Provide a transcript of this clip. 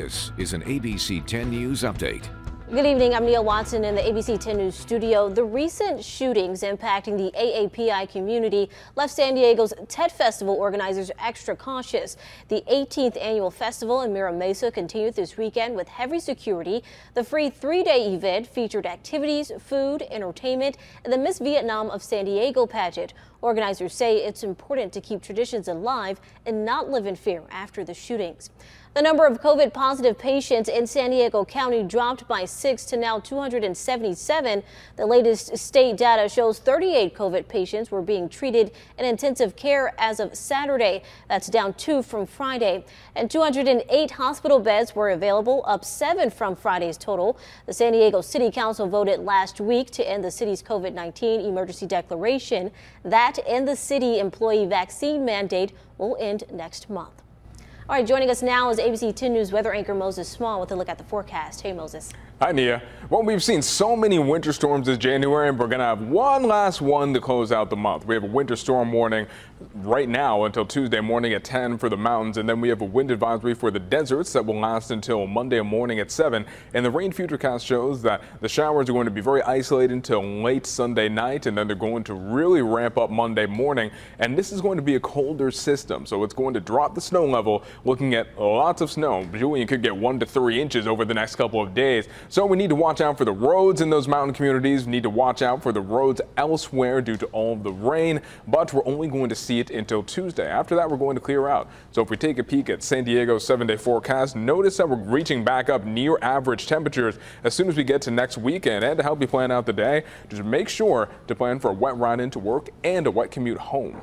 This is an ABC 10 News update. Good evening, I'm Neil Watson in the ABC 10 News studio. The recent shootings impacting the AAPI community left San Diego's Tet Festival organizers extra cautious. The 18th annual festival in Mira Mesa continued this weekend with heavy security. The free three-day event featured activities, food, entertainment, and the Miss Vietnam of San Diego pageant. Organizers say it's important to keep traditions alive and not live in fear after the shootings. The number of COVID-positive patients in San Diego County dropped by 6 to now 277. The latest state data shows 38 COVID patients were being treated in intensive care as of Saturday. That's down 2 from Friday. And 208 hospital beds were available, up 7 from Friday's total. The San Diego City Council voted last week to end the city's COVID-19 emergency declaration. That and the city employee vaccine mandate will end next month. All right, joining us now is ABC 10 News weather anchor Moses Small with a look at the forecast. Hey, Moses. Hi, Nia. Well, we've seen so many winter storms this January, and we're going to have one last one to close out the month. We have a winter storm warning right now until Tuesday morning at 10 for the mountains, and then we have a wind advisory for the deserts that will last until Monday morning at 7. And the rain futurecast shows that the showers are going to be very isolated until late Sunday night, and then they're going to really ramp up Monday morning. And this is going to be a colder system, so it's going to drop the snow level. Looking at lots of snow. Julian could get 1 to 3 inches over the next couple of days. So we need to watch out for the roads in those mountain communities. We need to watch out for the roads elsewhere due to all the rain. But we're only going to see it until Tuesday. After that, we're going to clear out. So if we take a peek at San Diego's 7-day forecast, notice that we're reaching back up near average temperatures as soon as we get to next weekend. And to help you plan out the day, just make sure to plan for a wet ride into work and a wet commute home.